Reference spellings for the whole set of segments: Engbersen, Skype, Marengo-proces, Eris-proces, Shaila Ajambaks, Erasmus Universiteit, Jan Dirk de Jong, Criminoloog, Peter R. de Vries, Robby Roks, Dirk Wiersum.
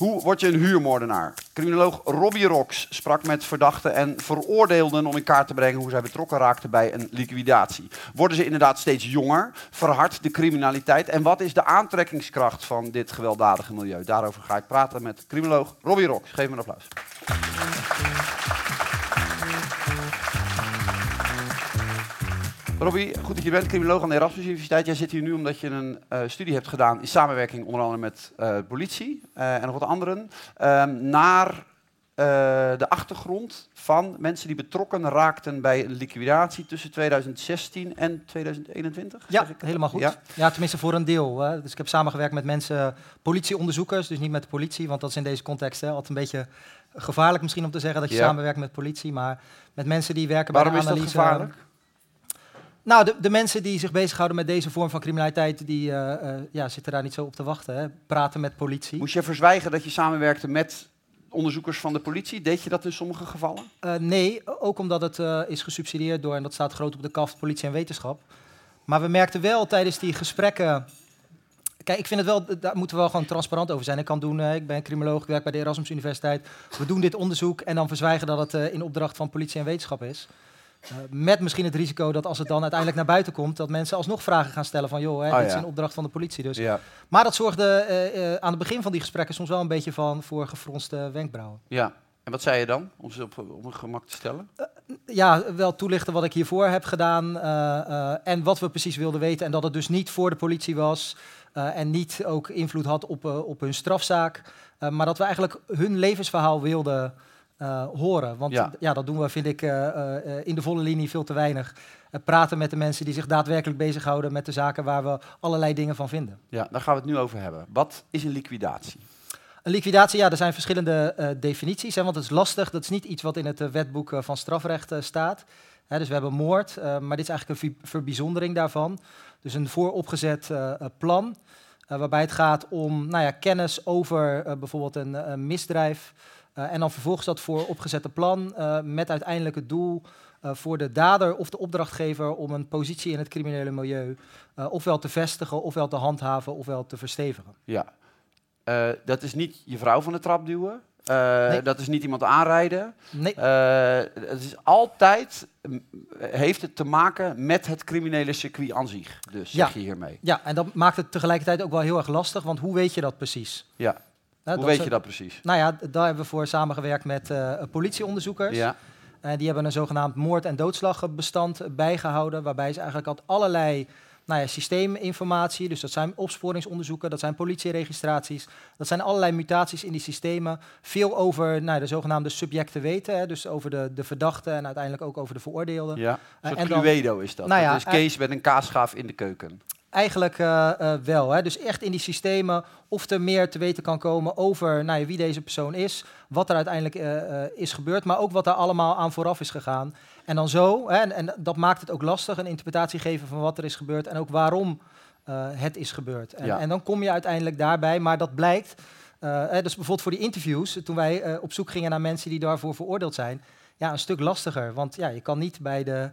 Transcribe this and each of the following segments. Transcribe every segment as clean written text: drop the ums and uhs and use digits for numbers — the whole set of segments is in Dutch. Hoe word je een huurmoordenaar? Criminoloog Robby Roks sprak met verdachten en veroordeelden om in kaart te brengen hoe zij betrokken raakten bij een liquidatie. Worden ze inderdaad steeds jonger? Verhardt de criminaliteit? En wat is de aantrekkingskracht van dit gewelddadige milieu? Daarover ga ik praten met criminoloog Robby Roks. Geef me een applaus. Robby, goed dat je bent, criminoloog aan de Erasmus Universiteit. Jij zit hier nu omdat je een studie hebt gedaan in samenwerking onder andere met politie en nog wat anderen. Naar de achtergrond van mensen die betrokken raakten bij een liquidatie tussen 2016 en 2021. Ja, zeg ik helemaal goed. Ja? Ja, tenminste voor een deel. Hè. Dus ik heb samengewerkt met mensen, politieonderzoekers, dus niet met de politie, want dat is in deze context altijd een beetje gevaarlijk misschien om te zeggen dat je samenwerkt met politie, maar met mensen die werken bij de analyse. Waarom is dat gevaarlijk? Nou, de mensen die zich bezighouden met deze vorm van criminaliteit, die zitten daar niet zo op te wachten. Hè. Praten met politie. Moest je verzwijgen dat je samenwerkte met onderzoekers van de politie? Deed je dat in sommige gevallen? Nee, ook omdat het is gesubsidieerd door, en dat staat groot op de kaft, politie en wetenschap. Maar we merkten wel tijdens die gesprekken... Kijk, ik vind het wel, daar moeten we wel gewoon transparant over zijn. Ik ben criminoloog, ik werk bij de Erasmus Universiteit. We doen dit onderzoek en dan verzwijgen dat het in opdracht van politie en wetenschap is. Met misschien het risico dat als het dan uiteindelijk naar buiten komt, dat mensen alsnog vragen gaan stellen van joh, dit is een opdracht van de politie dus. Ja. Maar dat zorgde aan het begin van die gesprekken soms wel een beetje voor gefronste wenkbrauwen. Ja, en wat zei je dan, om ze op hun gemak te stellen? Wel toelichten wat ik hiervoor heb gedaan en wat we precies wilden weten. En dat het dus niet voor de politie was en niet ook invloed had op hun strafzaak. Maar dat we eigenlijk hun levensverhaal wilden horen. Want dat doen we, vind ik, in de volle linie veel te weinig. Praten met de mensen die zich daadwerkelijk bezighouden met de zaken waar we allerlei dingen van vinden. Ja, daar gaan we het nu over hebben. Wat is een liquidatie? Een liquidatie, er zijn verschillende definities. Hè, want het is lastig, dat is niet iets wat in het wetboek van strafrecht staat. Hè, dus we hebben moord, maar dit is eigenlijk een verbijzondering daarvan. Dus een vooropgezet plan, waarbij het gaat om kennis over bijvoorbeeld een misdrijf. En dan vervolgens dat vooropgezette plan met uiteindelijk het doel voor de dader of de opdrachtgever om een positie in het criminele milieu ofwel te vestigen, ofwel te handhaven, ofwel te verstevigen. Ja, dat is niet je vrouw van de trap duwen, nee. Dat is niet iemand aanrijden. Nee. Het is altijd, heeft het te maken met het criminele circuit aan zich, dus zeg je hiermee. Ja, en dat maakt het tegelijkertijd ook wel heel erg lastig, want hoe weet je dat precies? Ja. Hoe weet je dat precies? Daar hebben we voor samengewerkt met politieonderzoekers. Ja. Die hebben een zogenaamd moord- en doodslagbestand bijgehouden, waarbij ze eigenlijk had allerlei systeeminformatie, dus dat zijn opsporingsonderzoeken, dat zijn politieregistraties, dat zijn allerlei mutaties in die systemen, veel over de zogenaamde subjecten weten, hè, dus over de verdachten en uiteindelijk ook over de veroordeelden. Ja, een soort cluedo is dat. Dat is Kees met een kaasschaaf in de keuken. Eigenlijk wel. Hè. Dus echt in die systemen of er meer te weten kan komen over wie deze persoon is, wat er uiteindelijk is gebeurd, maar ook wat er allemaal aan vooraf is gegaan. En dan zo, hè, en dat maakt het ook lastig, een interpretatie geven van wat er is gebeurd en ook waarom het is gebeurd. En dan kom je uiteindelijk daarbij, maar dat blijkt, dus bijvoorbeeld voor die interviews, toen wij op zoek gingen naar mensen die daarvoor veroordeeld zijn, een stuk lastiger, want je kan niet bij de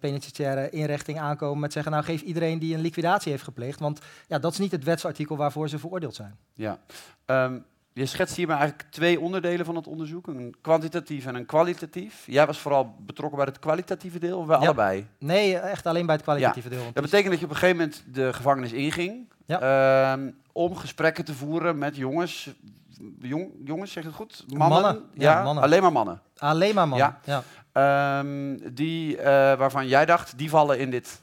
penitentiaire inrichting aankomen met zeggen, geef iedereen die een liquidatie heeft gepleegd, want dat is niet het wetsartikel waarvoor ze veroordeeld zijn. Ja. Je schetst hier maar eigenlijk twee onderdelen van het onderzoek, een kwantitatief en een kwalitatief. Jij was vooral betrokken bij het kwalitatieve deel, of bij allebei? Nee, echt alleen bij het kwalitatieve deel. Dat betekent dat je op een gegeven moment de gevangenis inging, om gesprekken te voeren met jongens. Jongens, zeg het goed? Mannen. Ja, mannen. Alleen maar mannen. Alleen maar mannen, ja. Die waarvan jij dacht, die vallen in dit...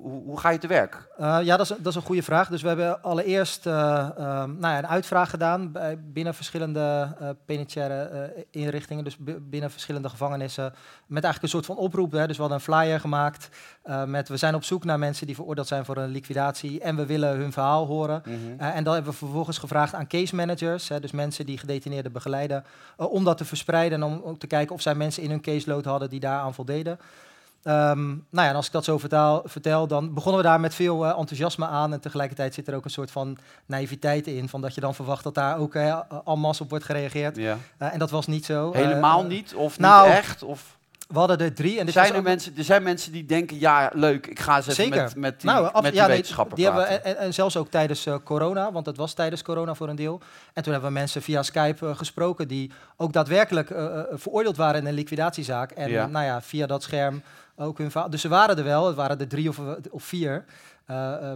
Hoe ga je te werk? Dat is een goede vraag. Dus we hebben allereerst een uitvraag gedaan binnen verschillende penitentiaire inrichtingen, dus binnen verschillende gevangenissen, met eigenlijk een soort van oproep. Hè. Dus we hadden een flyer gemaakt met we zijn op zoek naar mensen die veroordeeld zijn voor een liquidatie en we willen hun verhaal horen. Mm-hmm. En dan hebben we vervolgens gevraagd aan case managers, dus mensen die gedetineerden begeleiden, om dat te verspreiden en om ook te kijken of zij mensen in hun caseload hadden die daaraan voldeden. En als ik dat zo vertel, dan begonnen we daar met veel enthousiasme aan. En tegelijkertijd zit er ook een soort van naïviteit in, van dat je dan verwacht dat daar ook en masse op wordt gereageerd. Ja. En dat was niet zo. Helemaal niet? Of niet echt? Of... We hadden er drie. En dit zijn er, ook... er zijn mensen die denken, ja, leuk, ik ga eens even met die wetenschappers praten. En zelfs ook tijdens corona, want het was tijdens corona voor een deel. En toen hebben we mensen via Skype gesproken die ook daadwerkelijk veroordeeld waren in een liquidatiezaak. En nou ja, via dat scherm ook hun verhaal. Dus ze waren er wel, het waren er drie of vier.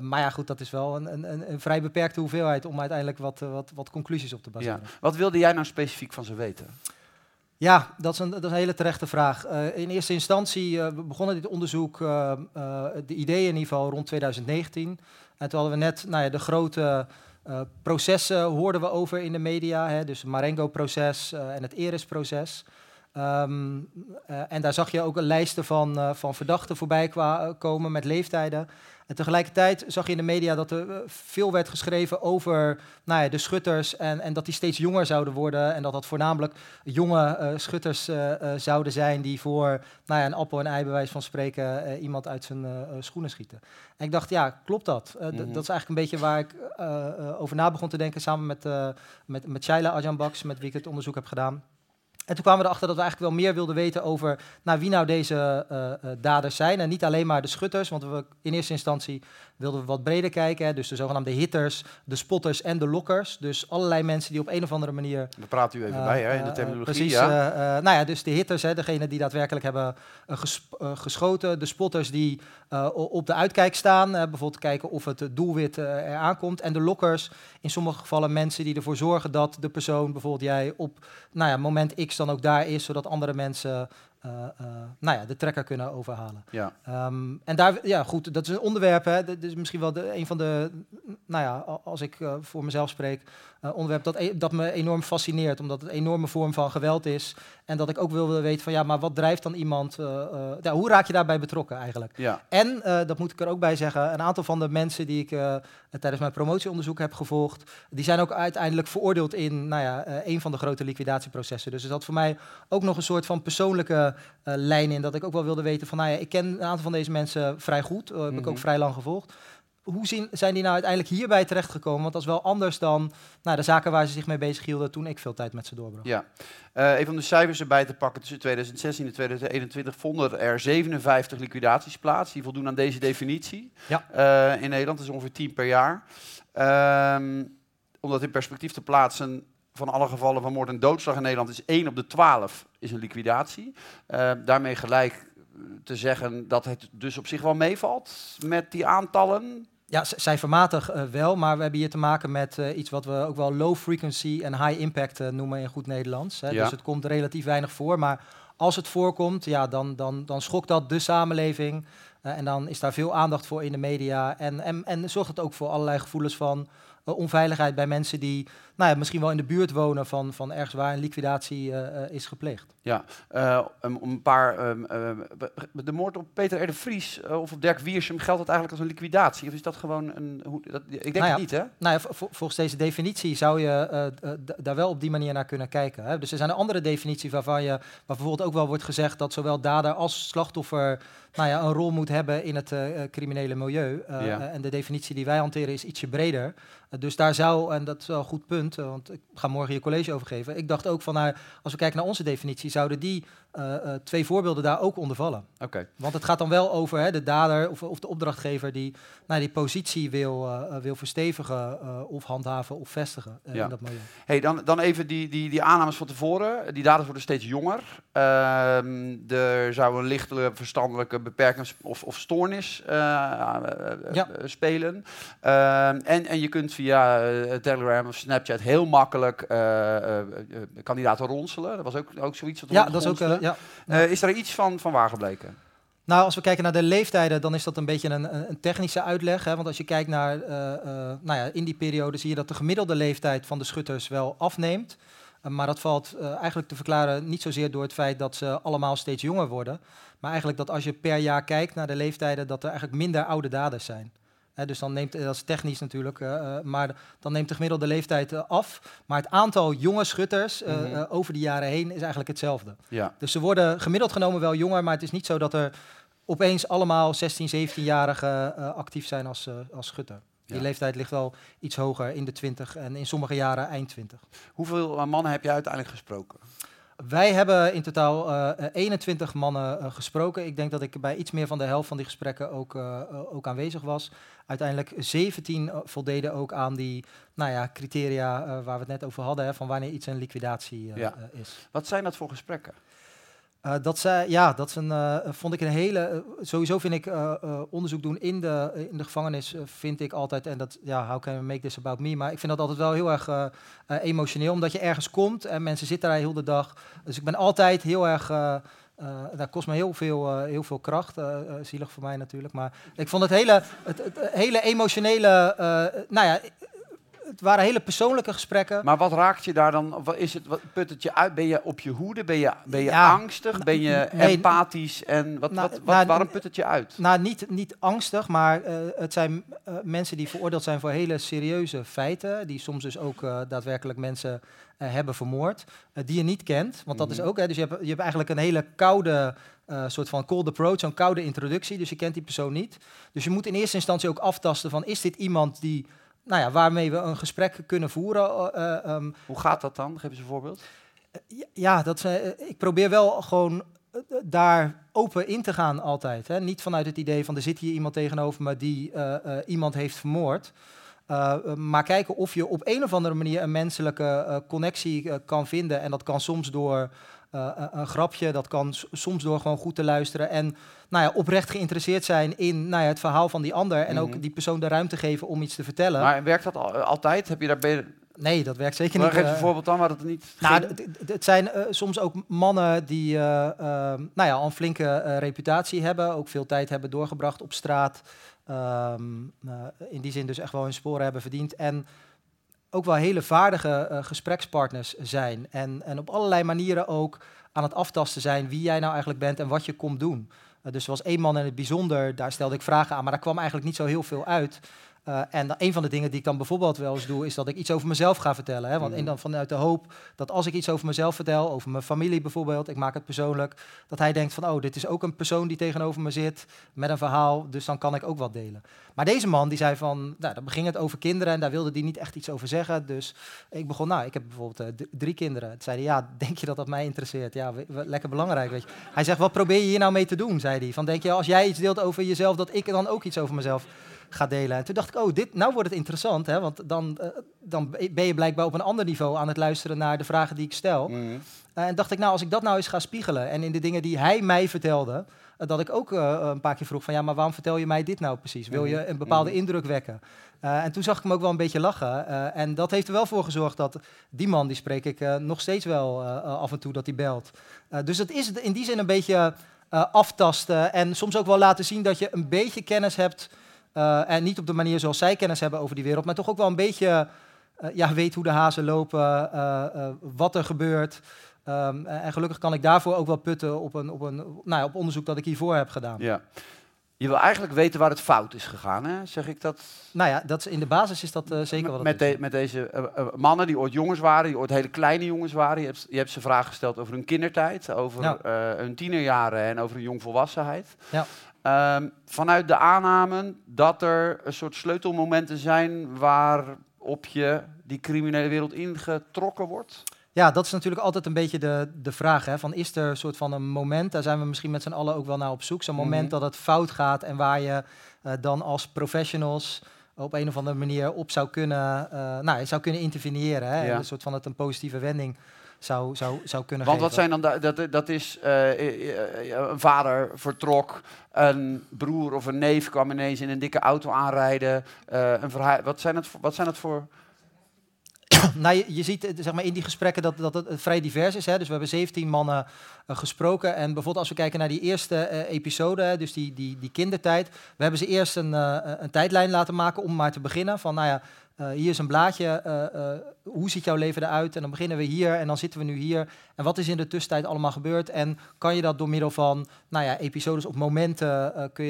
Maar ja, goed, dat is wel een vrij beperkte hoeveelheid om uiteindelijk wat conclusies op te baseren. Ja. Wat wilde jij nou specifiek van ze weten? Ja, dat is een hele terechte vraag. In eerste instantie begonnen dit onderzoek, de ideeën in ieder geval, rond 2019. En toen hadden we net de grote processen hoorden we over in de media. Hè, dus het Marengo-proces en het Eris-proces. En daar zag je ook een lijsten van verdachten voorbij komen met leeftijden. En tegelijkertijd zag je in de media dat er veel werd geschreven over de schutters en dat die steeds jonger zouden worden. En dat dat voornamelijk jonge schutters zouden zijn die voor een appel en ei, bij wijze van spreken, iemand uit zijn schoenen schieten. En ik dacht, ja, klopt dat? Dat is eigenlijk een beetje waar ik over na begon te denken samen met Shaila Ajambaks, met wie ik het onderzoek heb gedaan. En toen kwamen we erachter dat we eigenlijk wel meer wilden weten over wie nou deze daders zijn. En niet alleen maar de schutters, want we in eerste instantie wilden we wat breder kijken. Hè. Dus de zogenaamde hitters, de spotters en de lokkers. Dus allerlei mensen die op een of andere manier... Daar praat u even bij, hè, in de terminologie. Precies, ja. Dus de hitters, hè, degene die daadwerkelijk hebben geschoten. De spotters die op de uitkijk staan. Bijvoorbeeld kijken of het doelwit eraan komt. En de lokkers, in sommige gevallen mensen die ervoor zorgen dat de persoon, bijvoorbeeld jij, op moment X dan ook daar is, zodat andere mensen de trekker kunnen overhalen. Ja. En daar, ja goed, dat is een onderwerp, hè. Dat is misschien wel een van de, als ik voor mezelf spreek, onderwerp dat me enorm fascineert, omdat het een enorme vorm van geweld is. En dat ik ook wilde weten van, ja, maar wat drijft dan iemand? Hoe raak je daarbij betrokken eigenlijk? Ja. En, dat moet ik er ook bij zeggen, een aantal van de mensen die ik tijdens mijn promotieonderzoek heb gevolgd, die zijn ook uiteindelijk veroordeeld in, een van de grote liquidatieprocessen. Dus dat voor mij ook nog een soort van persoonlijke lijn in, dat ik ook wel wilde weten van, ik ken een aantal van deze mensen vrij goed, heb ik ook vrij lang gevolgd. Hoe zijn die nou uiteindelijk hierbij terechtgekomen? Want dat is wel anders dan de zaken waar ze zich mee bezig hielden toen ik veel tijd met ze doorbracht. Ja. Even om de cijfers erbij te pakken, tussen 2016 en 2021 vonden er 57 liquidaties plaats. Die voldoen aan deze definitie. Ja. In Nederland is ongeveer 10 per jaar. Om dat in perspectief te plaatsen, van alle gevallen van moord en doodslag in Nederland is 1 op de 12 een liquidatie. Daarmee gelijk te zeggen dat het dus op zich wel meevalt met die aantallen. Ja, cijfermatig wel, maar we hebben hier te maken met iets wat we ook wel low frequency en high impact noemen in goed Nederlands. Hè. Ja. Dus het komt relatief weinig voor, maar als het voorkomt, dan schokt dat de samenleving. En dan is daar veel aandacht voor in de media en zorgt het ook voor allerlei gevoelens van onveiligheid bij mensen die misschien wel in de buurt wonen van ergens waar een liquidatie is gepleegd. Ja, de moord op Peter R. de Vries of op Dirk Wiersum, geldt dat eigenlijk als een liquidatie? Of is dat gewoon ik denk het niet, hè? Volgens deze definitie zou je daar wel op die manier naar kunnen kijken. Hè? Dus er zijn een andere definitie waar bijvoorbeeld ook wel wordt gezegd dat zowel dader als slachtoffer een rol moet hebben in het criminele milieu. En de definitie die wij hanteren is ietsje breder. Dus daar zou, en dat is wel een goed punt, want ik ga morgen je college overgeven. Ik dacht ook van, als we kijken naar onze definitie, zouden die twee voorbeelden daar ook onder vallen. Okay. Want het gaat dan wel over de dader of de opdrachtgever die die positie wil verstevigen of handhaven of vestigen. In dat milieu. Hey, dan even die aannames van tevoren. Die daders worden steeds jonger. Er zou een lichte verstandelijke beperking of stoornis spelen. En je kunt via Telegram of Snapchat heel makkelijk kandidaten ronselen. Dat was ook zoiets wat is er iets van waar gebleken? Nou, als we kijken naar de leeftijden, dan is dat een beetje een technische uitleg. Hè? Want als je kijkt naar in die periode zie je dat de gemiddelde leeftijd van de schutters wel afneemt. Maar dat valt eigenlijk te verklaren niet zozeer door het feit dat ze allemaal steeds jonger worden. Maar eigenlijk dat als je per jaar kijkt naar de leeftijden, dat er eigenlijk minder oude daders zijn. Dus dan neemt, dat is technisch natuurlijk, maar dan neemt de gemiddelde leeftijd af. Maar het aantal jonge schutters over de jaren heen is eigenlijk hetzelfde. Ja. Dus ze worden gemiddeld genomen wel jonger, maar het is niet zo dat er opeens allemaal 16, 17-jarigen actief zijn als schutter. Die leeftijd ligt wel iets hoger, in de 20 en in sommige jaren eind 20. Hoeveel mannen heb je uiteindelijk gesproken? Wij hebben in totaal 21 mannen gesproken. Ik denk dat ik bij iets meer van de helft van die gesprekken ook aanwezig was. Uiteindelijk 17 voldeden ook aan die criteria waar we het net over hadden, hè, van wanneer iets een liquidatie is. Wat zijn dat voor gesprekken? Sowieso vind ik onderzoek doen in de gevangenis vind ik altijd, en dat, how can we make this about me? Maar ik vind dat altijd wel heel erg emotioneel, omdat je ergens komt en mensen zitten daar heel de dag. Dus ik ben altijd heel erg, dat kost me heel veel kracht, zielig voor mij natuurlijk. Maar ik vond het hele emotionele, het waren hele persoonlijke gesprekken. Maar wat raakt je daar dan? Wat put het je uit? Ben je op je hoede? Ben je angstig? Ben je empathisch? En waarom put het je uit? Niet angstig, maar het zijn mensen die veroordeeld zijn voor hele serieuze feiten. Die soms dus ook daadwerkelijk mensen hebben vermoord. Die je niet kent, want dat is ook... Dus je hebt eigenlijk een hele koude... soort van cold approach, zo'n koude introductie. Dus je kent die persoon niet. Dus je moet in eerste instantie ook aftasten van... is dit iemand die... waarmee we een gesprek kunnen voeren. Hoe gaat dat dan? Geef eens een voorbeeld. Ik probeer wel gewoon daar open in te gaan altijd. Hè. Niet vanuit het idee van er zit hier iemand tegenover me die iemand heeft vermoord. Maar kijken of je op een of andere manier een menselijke connectie kan vinden. En dat kan soms door een grapje, dat kan soms door gewoon goed te luisteren en oprecht geïnteresseerd zijn in het verhaal van die ander en ook die persoon de ruimte geven om iets te vertellen. Maar werkt dat altijd? Heb je daar Nee, dat werkt zeker niet. Maar geef een voorbeeld dan waar dat niet... Het zijn soms ook mannen die al een flinke reputatie hebben, ook veel tijd hebben doorgebracht op straat, in die zin dus echt wel hun sporen hebben verdiend en ook wel hele vaardige gesprekspartners zijn. En op allerlei manieren ook aan het aftasten zijn wie jij nou eigenlijk bent en wat je komt doen. Dus er was één man in het bijzonder, daar stelde ik vragen aan, maar daar kwam eigenlijk niet zo heel veel uit. En een van de dingen die ik dan bijvoorbeeld wel eens doe, is dat ik iets over mezelf ga vertellen. Hè? Want dan vanuit de hoop dat als ik iets over mezelf vertel, over mijn familie bijvoorbeeld, ik maak het persoonlijk, dat hij denkt van, dit is ook een persoon die tegenover me zit met een verhaal, dus dan kan ik ook wat delen. Maar deze man die zei van, dan ging het over kinderen en daar wilde hij niet echt iets over zeggen. Dus ik begon, ik heb bijvoorbeeld 3 kinderen. Toen zei hij, denk je dat dat mij interesseert? Ja, lekker belangrijk, weet je. Hij zegt, wat probeer je hier nou mee te doen, zei hij. Van, denk je, als jij iets deelt over jezelf, dat ik dan ook iets over mezelf ga delen. En toen dacht ik, nou wordt het interessant, hè? Want dan ben je blijkbaar op een ander niveau aan het luisteren naar de vragen die ik stel. En dacht ik, als ik dat nou eens ga spiegelen en in de dingen die hij mij vertelde, dat ik ook een paar keer vroeg van, maar waarom vertel je mij dit nou precies? Wil je een bepaalde indruk wekken? En toen zag ik hem ook wel een beetje lachen. En dat heeft er wel voor gezorgd dat die man, die spreek ik nog steeds wel af en toe dat hij belt. Dus dat is in die zin een beetje aftasten en soms ook wel laten zien dat je een beetje kennis hebt. En niet op de manier zoals zij kennis hebben over die wereld, maar toch ook wel een beetje weet hoe de hazen lopen, wat er gebeurt. En gelukkig kan ik daarvoor ook wel putten op onderzoek dat ik hiervoor heb gedaan. Ja. Je wil eigenlijk weten waar het fout is gegaan, hè? Zeg ik dat? Dat is, in de basis is dat zeker wat het is. Met deze mannen die ooit jongens waren, die ooit hele kleine jongens waren. Je hebt ze vragen gesteld over hun kindertijd, over hun tienerjaren en over hun jongvolwassenheid. Ja. Vanuit de aannamen dat er een soort sleutelmomenten zijn waarop je die criminele wereld ingetrokken wordt? Ja, dat is natuurlijk altijd een beetje de vraag. Hè, van is er een soort van een moment, daar zijn we misschien met z'n allen ook wel naar op zoek, zo'n moment dat het fout gaat en waar je dan als professionals op een of andere manier op zou kunnen interveneren. Hè, en een soort van een positieve wending zou kunnen geven. Want wat zijn dan... Dat is een vader vertrok, een broer of een neef kwam ineens in een dikke auto aanrijden. Wat zijn dat voor... Je ziet in die gesprekken dat het vrij divers is. Hè? Dus we hebben 17 mannen gesproken. En bijvoorbeeld als we kijken naar die eerste episode, hè, dus die kindertijd. We hebben ze eerst een tijdlijn laten maken om maar te beginnen. Van hier is een blaadje, hoe ziet jouw leven eruit? En dan beginnen we hier en dan zitten we nu hier. En wat is in de tussentijd allemaal gebeurd? En kan je dat door middel van episodes of momenten kun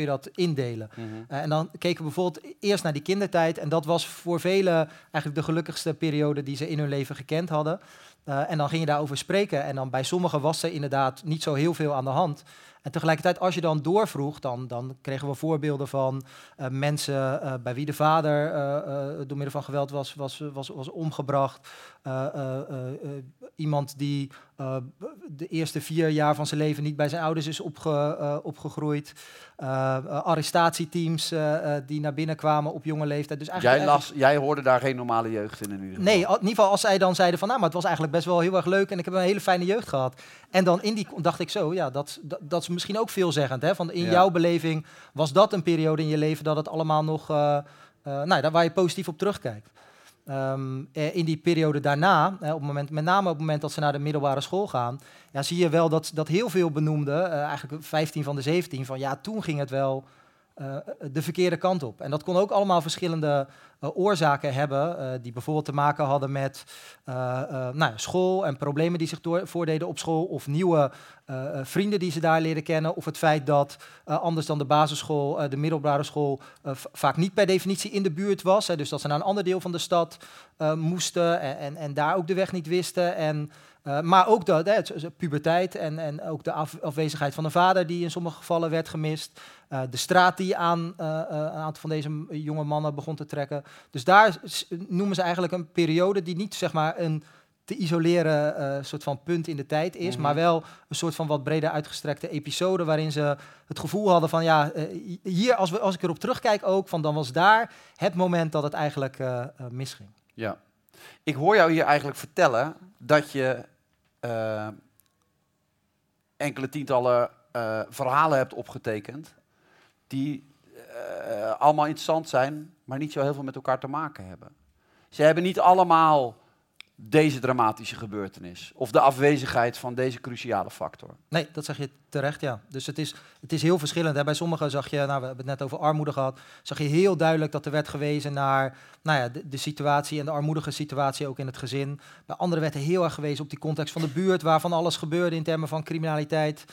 je dat indelen? En dan keken we bijvoorbeeld eerst naar die kindertijd. En dat was voor velen eigenlijk de gelukkigste periode die ze in hun leven gekend hadden. En dan ging je daarover spreken. En dan bij sommigen was er inderdaad niet zo heel veel aan de hand. En tegelijkertijd, als je dan doorvroeg, dan kregen we voorbeelden van mensen bij wie de vader door middel van geweld was omgebracht. Iemand die de eerste 4 jaar van zijn leven niet bij zijn ouders is opgegroeid. Arrestatieteams die naar binnen kwamen op jonge leeftijd. Dus eigenlijk jij hoorde daar geen normale jeugd in ieder geval? Nee, in ieder geval als zij dan zeiden van, nou, maar het was eigenlijk best wel heel erg leuk en ik heb een hele fijne jeugd gehad. En dan in die dacht ik zo, ja, dat is misschien ook veelzeggend. Hè? Van jouw beleving was dat een periode in je leven dat het allemaal nog, waar je positief op terugkijkt. In die periode daarna, met name op het moment dat ze naar de middelbare school gaan, ja, zie je wel dat heel veel benoemden, eigenlijk 15 van de 17, van ja, toen ging het wel de verkeerde kant op. En dat kon ook allemaal verschillende oorzaken hebben, die bijvoorbeeld te maken hadden met school en problemen die zich voordeden op school, of nieuwe vrienden die ze daar leren kennen, of het feit dat anders dan de basisschool, de middelbare school vaak niet per definitie in de buurt was. Hè, dus dat ze naar een ander deel van de stad moesten en daar ook de weg niet wisten. Maar ook de puberteit en ook de afwezigheid van een vader die in sommige gevallen werd gemist. De straat die aan een aantal van deze jonge mannen begon te trekken. Dus daar noemen ze eigenlijk een periode die niet zeg maar een te isoleren soort van punt in de tijd is, maar wel een soort van wat breder uitgestrekte episode waarin ze het gevoel hadden van ja, hier als ik erop terugkijk ook, van dan was daar het moment dat het eigenlijk misging. Ja. Ik hoor jou hier eigenlijk vertellen dat je enkele tientallen verhalen hebt opgetekend die allemaal interessant zijn, maar niet zo heel veel met elkaar te maken hebben. Ze hebben niet allemaal deze dramatische gebeurtenis of de afwezigheid van deze cruciale factor. Nee, dat zeg je terecht, ja. Dus het is heel verschillend. Hè. Bij sommigen zag je, we hebben het net over armoede gehad, zag je heel duidelijk dat er werd gewezen naar de situatie en de armoedige situatie ook in het gezin. Bij anderen werd er heel erg gewezen op die context van de buurt, waarvan alles gebeurde in termen van criminaliteit.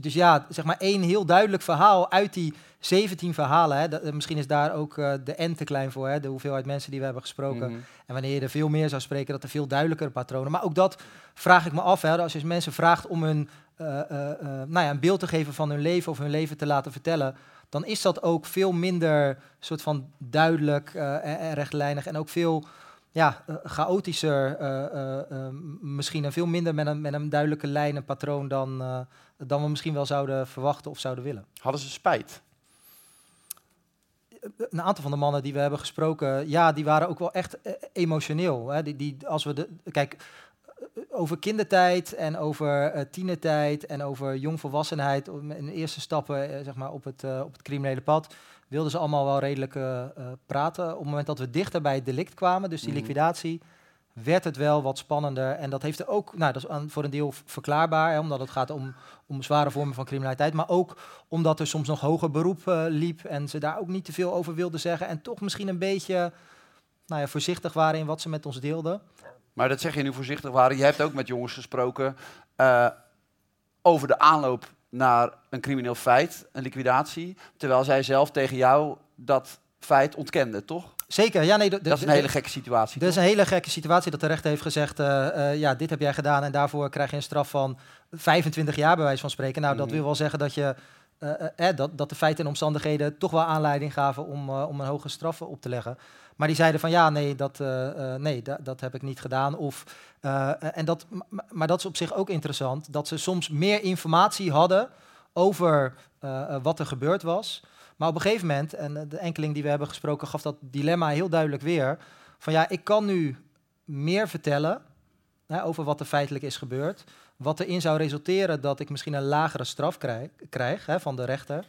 Dus ja, zeg maar 1 heel duidelijk verhaal uit die 17 verhalen. Hè, misschien is daar ook de N te klein voor, hè, de hoeveelheid mensen die we hebben gesproken. Mm-hmm. En wanneer je er veel meer zou spreken, dat er veel duidelijkere patronen. Maar ook dat vraag ik me af, hè, als je mensen vraagt om hun, een beeld te geven van hun leven of hun leven te laten vertellen, dan is dat ook veel minder soort van duidelijk en rechtlijnig en ook veel chaotischer misschien en veel minder met een duidelijke lijn en patroon dan we misschien wel zouden verwachten of zouden willen. Hadden ze spijt? Een aantal van de mannen die we hebben gesproken, ja, die waren ook wel echt emotioneel. Hè? Over kindertijd en over tienertijd en over jongvolwassenheid, in de eerste stappen zeg maar, op het criminele pad, wilden ze allemaal wel redelijk praten. Op het moment dat we dichter bij het delict kwamen, dus die liquidatie, werd het wel wat spannender. En dat heeft er ook, dat is voor een deel verklaarbaar, hè, omdat het gaat om zware vormen van criminaliteit, maar ook omdat er soms nog hoger beroep liep en ze daar ook niet te veel over wilden zeggen en toch misschien een beetje voorzichtig waren in wat ze met ons deelden. Maar dat zeg je nu voorzichtig waren. Je hebt ook met jongens gesproken over de aanloop naar een crimineel feit, een liquidatie, terwijl zij zelf tegen jou dat feit ontkenden, toch? Zeker, ja. Nee, dat is een hele gekke situatie. Dat is een hele gekke situatie dat de rechter heeft gezegd, dit heb jij gedaan en daarvoor krijg je een straf van 25 jaar, bij wijze van spreken. Nou, dat wil wel zeggen dat je dat de feiten en omstandigheden toch wel aanleiding gaven om een hoge straf op te leggen. Maar die zeiden van dat heb ik niet gedaan. Maar dat is op zich ook interessant, dat ze soms meer informatie hadden over wat er gebeurd was. Maar op een gegeven moment, en de enkeling die we hebben gesproken gaf dat dilemma heel duidelijk weer, van ja, ik kan nu meer vertellen over wat er feitelijk is gebeurd, wat erin zou resulteren dat ik misschien een lagere straf krijg van de rechter.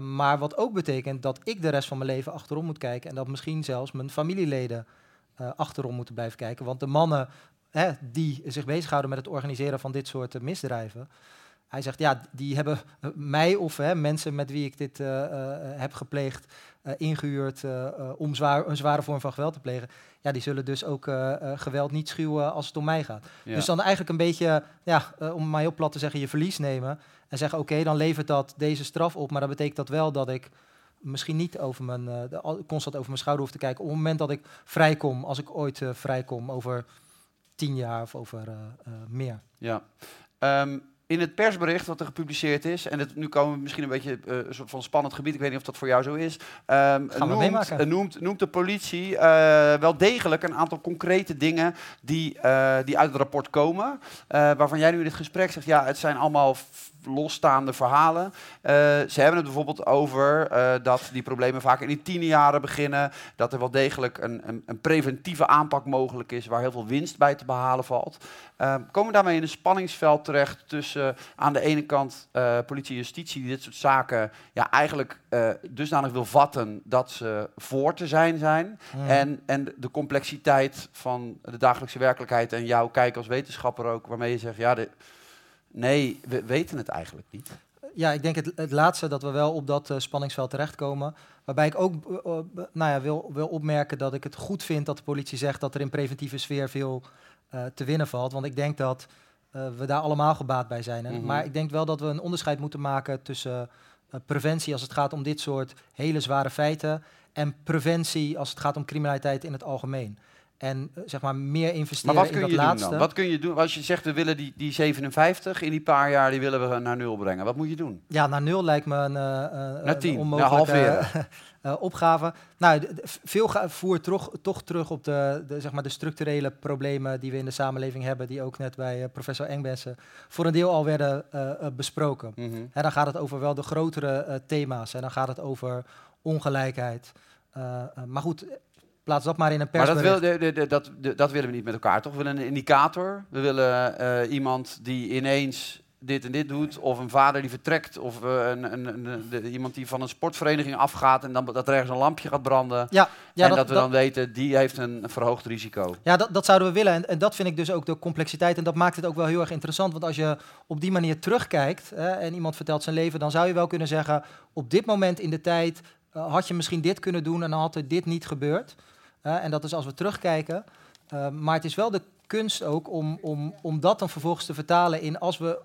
Maar wat ook betekent dat ik de rest van mijn leven achterom moet kijken en dat misschien zelfs mijn familieleden achterom moeten blijven kijken. Want de mannen die zich bezighouden met het organiseren van dit soort misdrijven, hij zegt, ja, die hebben mij of mensen met wie ik dit heb gepleegd ingehuurd om een zware vorm van geweld te plegen. Ja, die zullen dus ook geweld niet schuwen als het om mij gaat. Ja. Dus dan eigenlijk een beetje, om mij heel plat te zeggen, je verlies nemen. En zeggen, oké, dan levert dat deze straf op. Maar dat betekent dat wel dat ik misschien niet over constant over mijn schouder hoef te kijken. Op het moment dat ik vrijkom, als ik ooit vrijkom, over 10 jaar of over meer. Ja. in het persbericht wat er gepubliceerd is, en nu komen we misschien een beetje een soort van spannend gebied, ik weet niet of dat voor jou zo is, noemt de politie wel degelijk een aantal concrete dingen die uit het rapport komen, waarvan jij nu in dit gesprek zegt, ja, het zijn allemaal losstaande verhalen. Ze hebben het bijvoorbeeld over dat die problemen vaak in die tienerjaren beginnen, dat er wel degelijk een preventieve aanpak mogelijk is waar heel veel winst bij te behalen valt. Komen we daarmee in een spanningsveld terecht tussen aan de ene kant politie en justitie die dit soort zaken ja, eigenlijk dusdanig wil vatten dat ze voor te zijn en de complexiteit van de dagelijkse werkelijkheid en jouw kijk als wetenschapper ook, waarmee je zegt, ja, nee, we weten het eigenlijk niet. Ja, ik denk het laatste, dat we wel op dat spanningsveld terechtkomen. Waarbij ik ook wil opmerken dat ik het goed vind dat de politie zegt dat er in preventieve sfeer veel te winnen valt. Want ik denk dat we daar allemaal gebaat bij zijn. Hè? Mm-hmm. Maar ik denk wel dat we een onderscheid moeten maken tussen preventie als het gaat om dit soort hele zware feiten en preventie als het gaat om criminaliteit in het algemeen. En zeg maar meer investeren maar in dat laatste. Wat kun je doen als je zegt we willen die 57 in die paar jaar die willen we naar 0 brengen? Wat moet je doen? Ja, naar 0 lijkt me een onmogelijke opgave. Nou, veel voert toch terug op de structurele problemen die we in de samenleving hebben, die ook net bij professor Engbersen voor een deel al werden besproken. Mm-hmm. En dan gaat het over wel de grotere thema's. En dan gaat het over ongelijkheid. Maar goed. Plaats dat maar in een persbericht. Maar dat willen we niet met elkaar, toch? We willen een indicator. We willen iemand die ineens dit en dit doet. Of een vader die vertrekt. Of iemand die van een sportvereniging afgaat en dan dat er ergens een lampje gaat branden. Ja, en dat we dan weten, die heeft een verhoogd risico. Ja, dat zouden we willen. En dat vind ik dus ook de complexiteit. En dat maakt het ook wel heel erg interessant. Want als je op die manier terugkijkt en iemand vertelt zijn leven, dan zou je wel kunnen zeggen, op dit moment in de tijd had je misschien dit kunnen doen en dan had er dit niet gebeurd. En dat is als we terugkijken. Maar het is wel de kunst ook om dat dan vervolgens te vertalen in, als we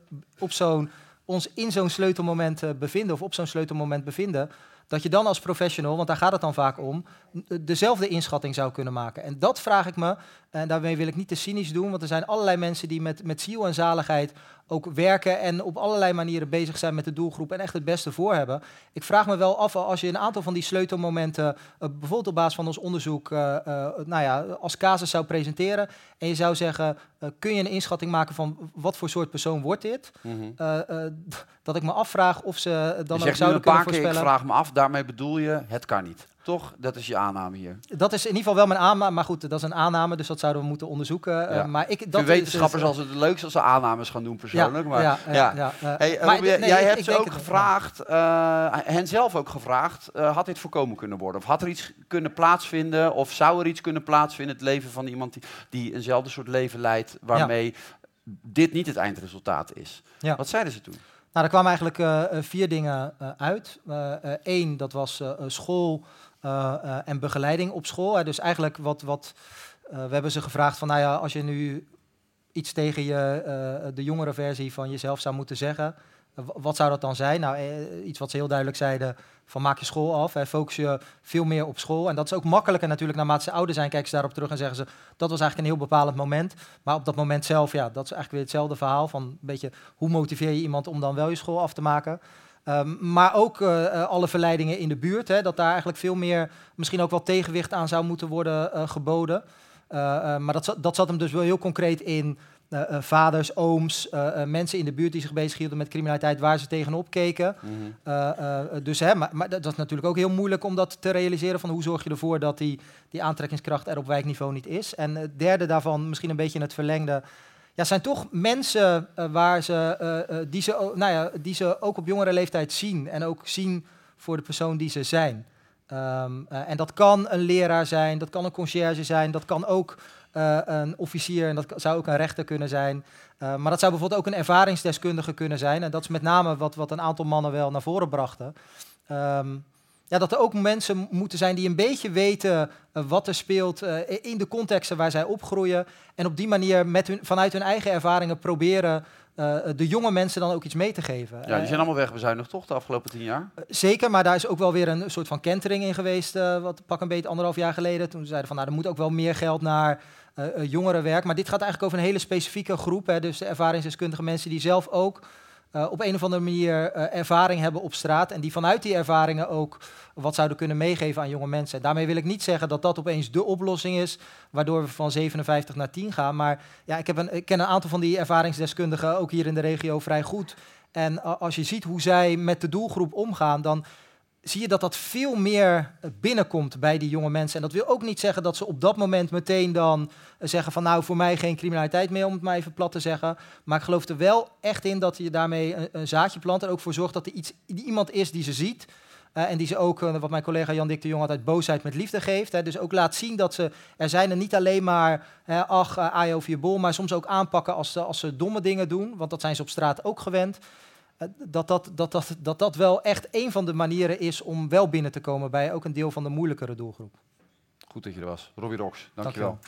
ons in zo'n sleutelmoment bevinden, of op zo'n sleutelmoment bevinden, dat je dan als professional, want daar gaat het dan vaak om, dezelfde inschatting zou kunnen maken. En dat vraag ik me, en daarmee wil ik niet te cynisch doen, want er zijn allerlei mensen die met ziel en zaligheid ook werken en op allerlei manieren bezig zijn met de doelgroep en echt het beste voor hebben. Ik vraag me wel af, als je een aantal van die sleutelmomenten, bijvoorbeeld op basis van ons onderzoek, als casus zou presenteren, en je zou zeggen, kun je een inschatting maken van wat voor soort persoon wordt dit? Mm-hmm. Dat ik me afvraag of ze dan ook zouden kunnen voorspellen. Ik vraag me af, daarmee bedoel je, het kan niet. Toch? Dat is je aanname hier. Dat is in ieder geval wel mijn aanname, maar goed, dat is een aanname, dus dat zouden we moeten onderzoeken. Ja. Maar wetenschappers is als het leukst als ze aannames gaan doen persoonlijk. Jij hebt ze ook gevraagd, hen zelf ook gevraagd, had dit voorkomen kunnen worden? Of had er iets kunnen plaatsvinden? Of zou er iets kunnen plaatsvinden in het leven van iemand die eenzelfde soort leven leidt, waarmee dit niet het eindresultaat is? Ja. Wat zeiden ze toen? Nou, er kwamen eigenlijk 4 dingen uit. 1, dat was school en begeleiding op school. Dus eigenlijk we hebben ze gevraagd van, als je nu iets tegen de jongere versie van jezelf zou moeten zeggen, wat zou dat dan zijn? Nou, iets wat ze heel duidelijk zeiden, van maak je school af, focus je veel meer op school. En dat is ook makkelijker natuurlijk, naarmate ze ouder zijn, kijken ze daarop terug en zeggen ze, dat was eigenlijk een heel bepalend moment. Maar op dat moment zelf, dat is eigenlijk weer hetzelfde verhaal van een beetje, hoe motiveer je iemand om dan wel je school af te maken? Maar ook alle verleidingen in de buurt, dat daar eigenlijk veel meer, misschien ook wel tegenwicht aan zou moeten worden geboden. Maar dat zat hem dus wel heel concreet in. Vaders, ooms, mensen in de buurt die zich bezighielden met criminaliteit, waar ze tegenop keken. Mm-hmm. Maar dat is natuurlijk ook heel moeilijk om dat te realiseren, van hoe zorg je ervoor dat die aantrekkingskracht er op wijkniveau niet is. En het derde daarvan, misschien een beetje in het verlengde, zijn toch mensen die ze ook op jongere leeftijd zien en ook zien voor de persoon die ze zijn. En dat kan een leraar zijn, dat kan een conciërge zijn, dat kan ook een officier en dat zou ook een rechter kunnen zijn. Maar dat zou bijvoorbeeld ook een ervaringsdeskundige kunnen zijn. En dat is met name wat een aantal mannen wel naar voren brachten. ja, dat er ook mensen moeten zijn die een beetje weten wat er speelt in de contexten waar zij opgroeien. En op die manier vanuit hun eigen ervaringen proberen de jonge mensen dan ook iets mee te geven. Ja, die zijn allemaal wegbezuinigd toch de afgelopen 10 jaar? Zeker, maar daar is ook wel weer een soort van kentering in geweest. Wat pak een beetje 1,5 jaar geleden. Toen zeiden van, nou, er moet ook wel meer geld naar jongerenwerk. Maar dit gaat eigenlijk over een hele specifieke groep. Dus de ervaringsdeskundige mensen die zelf ook op een of andere manier ervaring hebben op straat. En die vanuit die ervaringen ook wat zouden kunnen meegeven aan jonge mensen. Daarmee wil ik niet zeggen dat dat opeens de oplossing is, waardoor we van 57 naar 10 gaan. Maar ja, ik ken een aantal van die ervaringsdeskundigen, ook hier in de regio, vrij goed. En als je ziet hoe zij met de doelgroep omgaan, dan zie je dat dat veel meer binnenkomt bij die jonge mensen. En dat wil ook niet zeggen dat ze op dat moment meteen dan zeggen van, nou, voor mij geen criminaliteit meer, om het maar even plat te zeggen. Maar ik geloof er wel echt in dat je daarmee een zaadje plant en ook voor zorgt dat er iemand is die ze ziet. En die ze ook, wat mijn collega Jan Dirk de Jong altijd, boosheid met liefde geeft. Dus ook laat zien dat ze er zijn en niet alleen maar aai over je bol, maar soms ook aanpakken als ze domme dingen doen. Want dat zijn ze op straat ook gewend. Dat wel echt een van de manieren is om wel binnen te komen bij ook een deel van de moeilijkere doelgroep. Goed dat je er was. Robby Roks, dankjewel.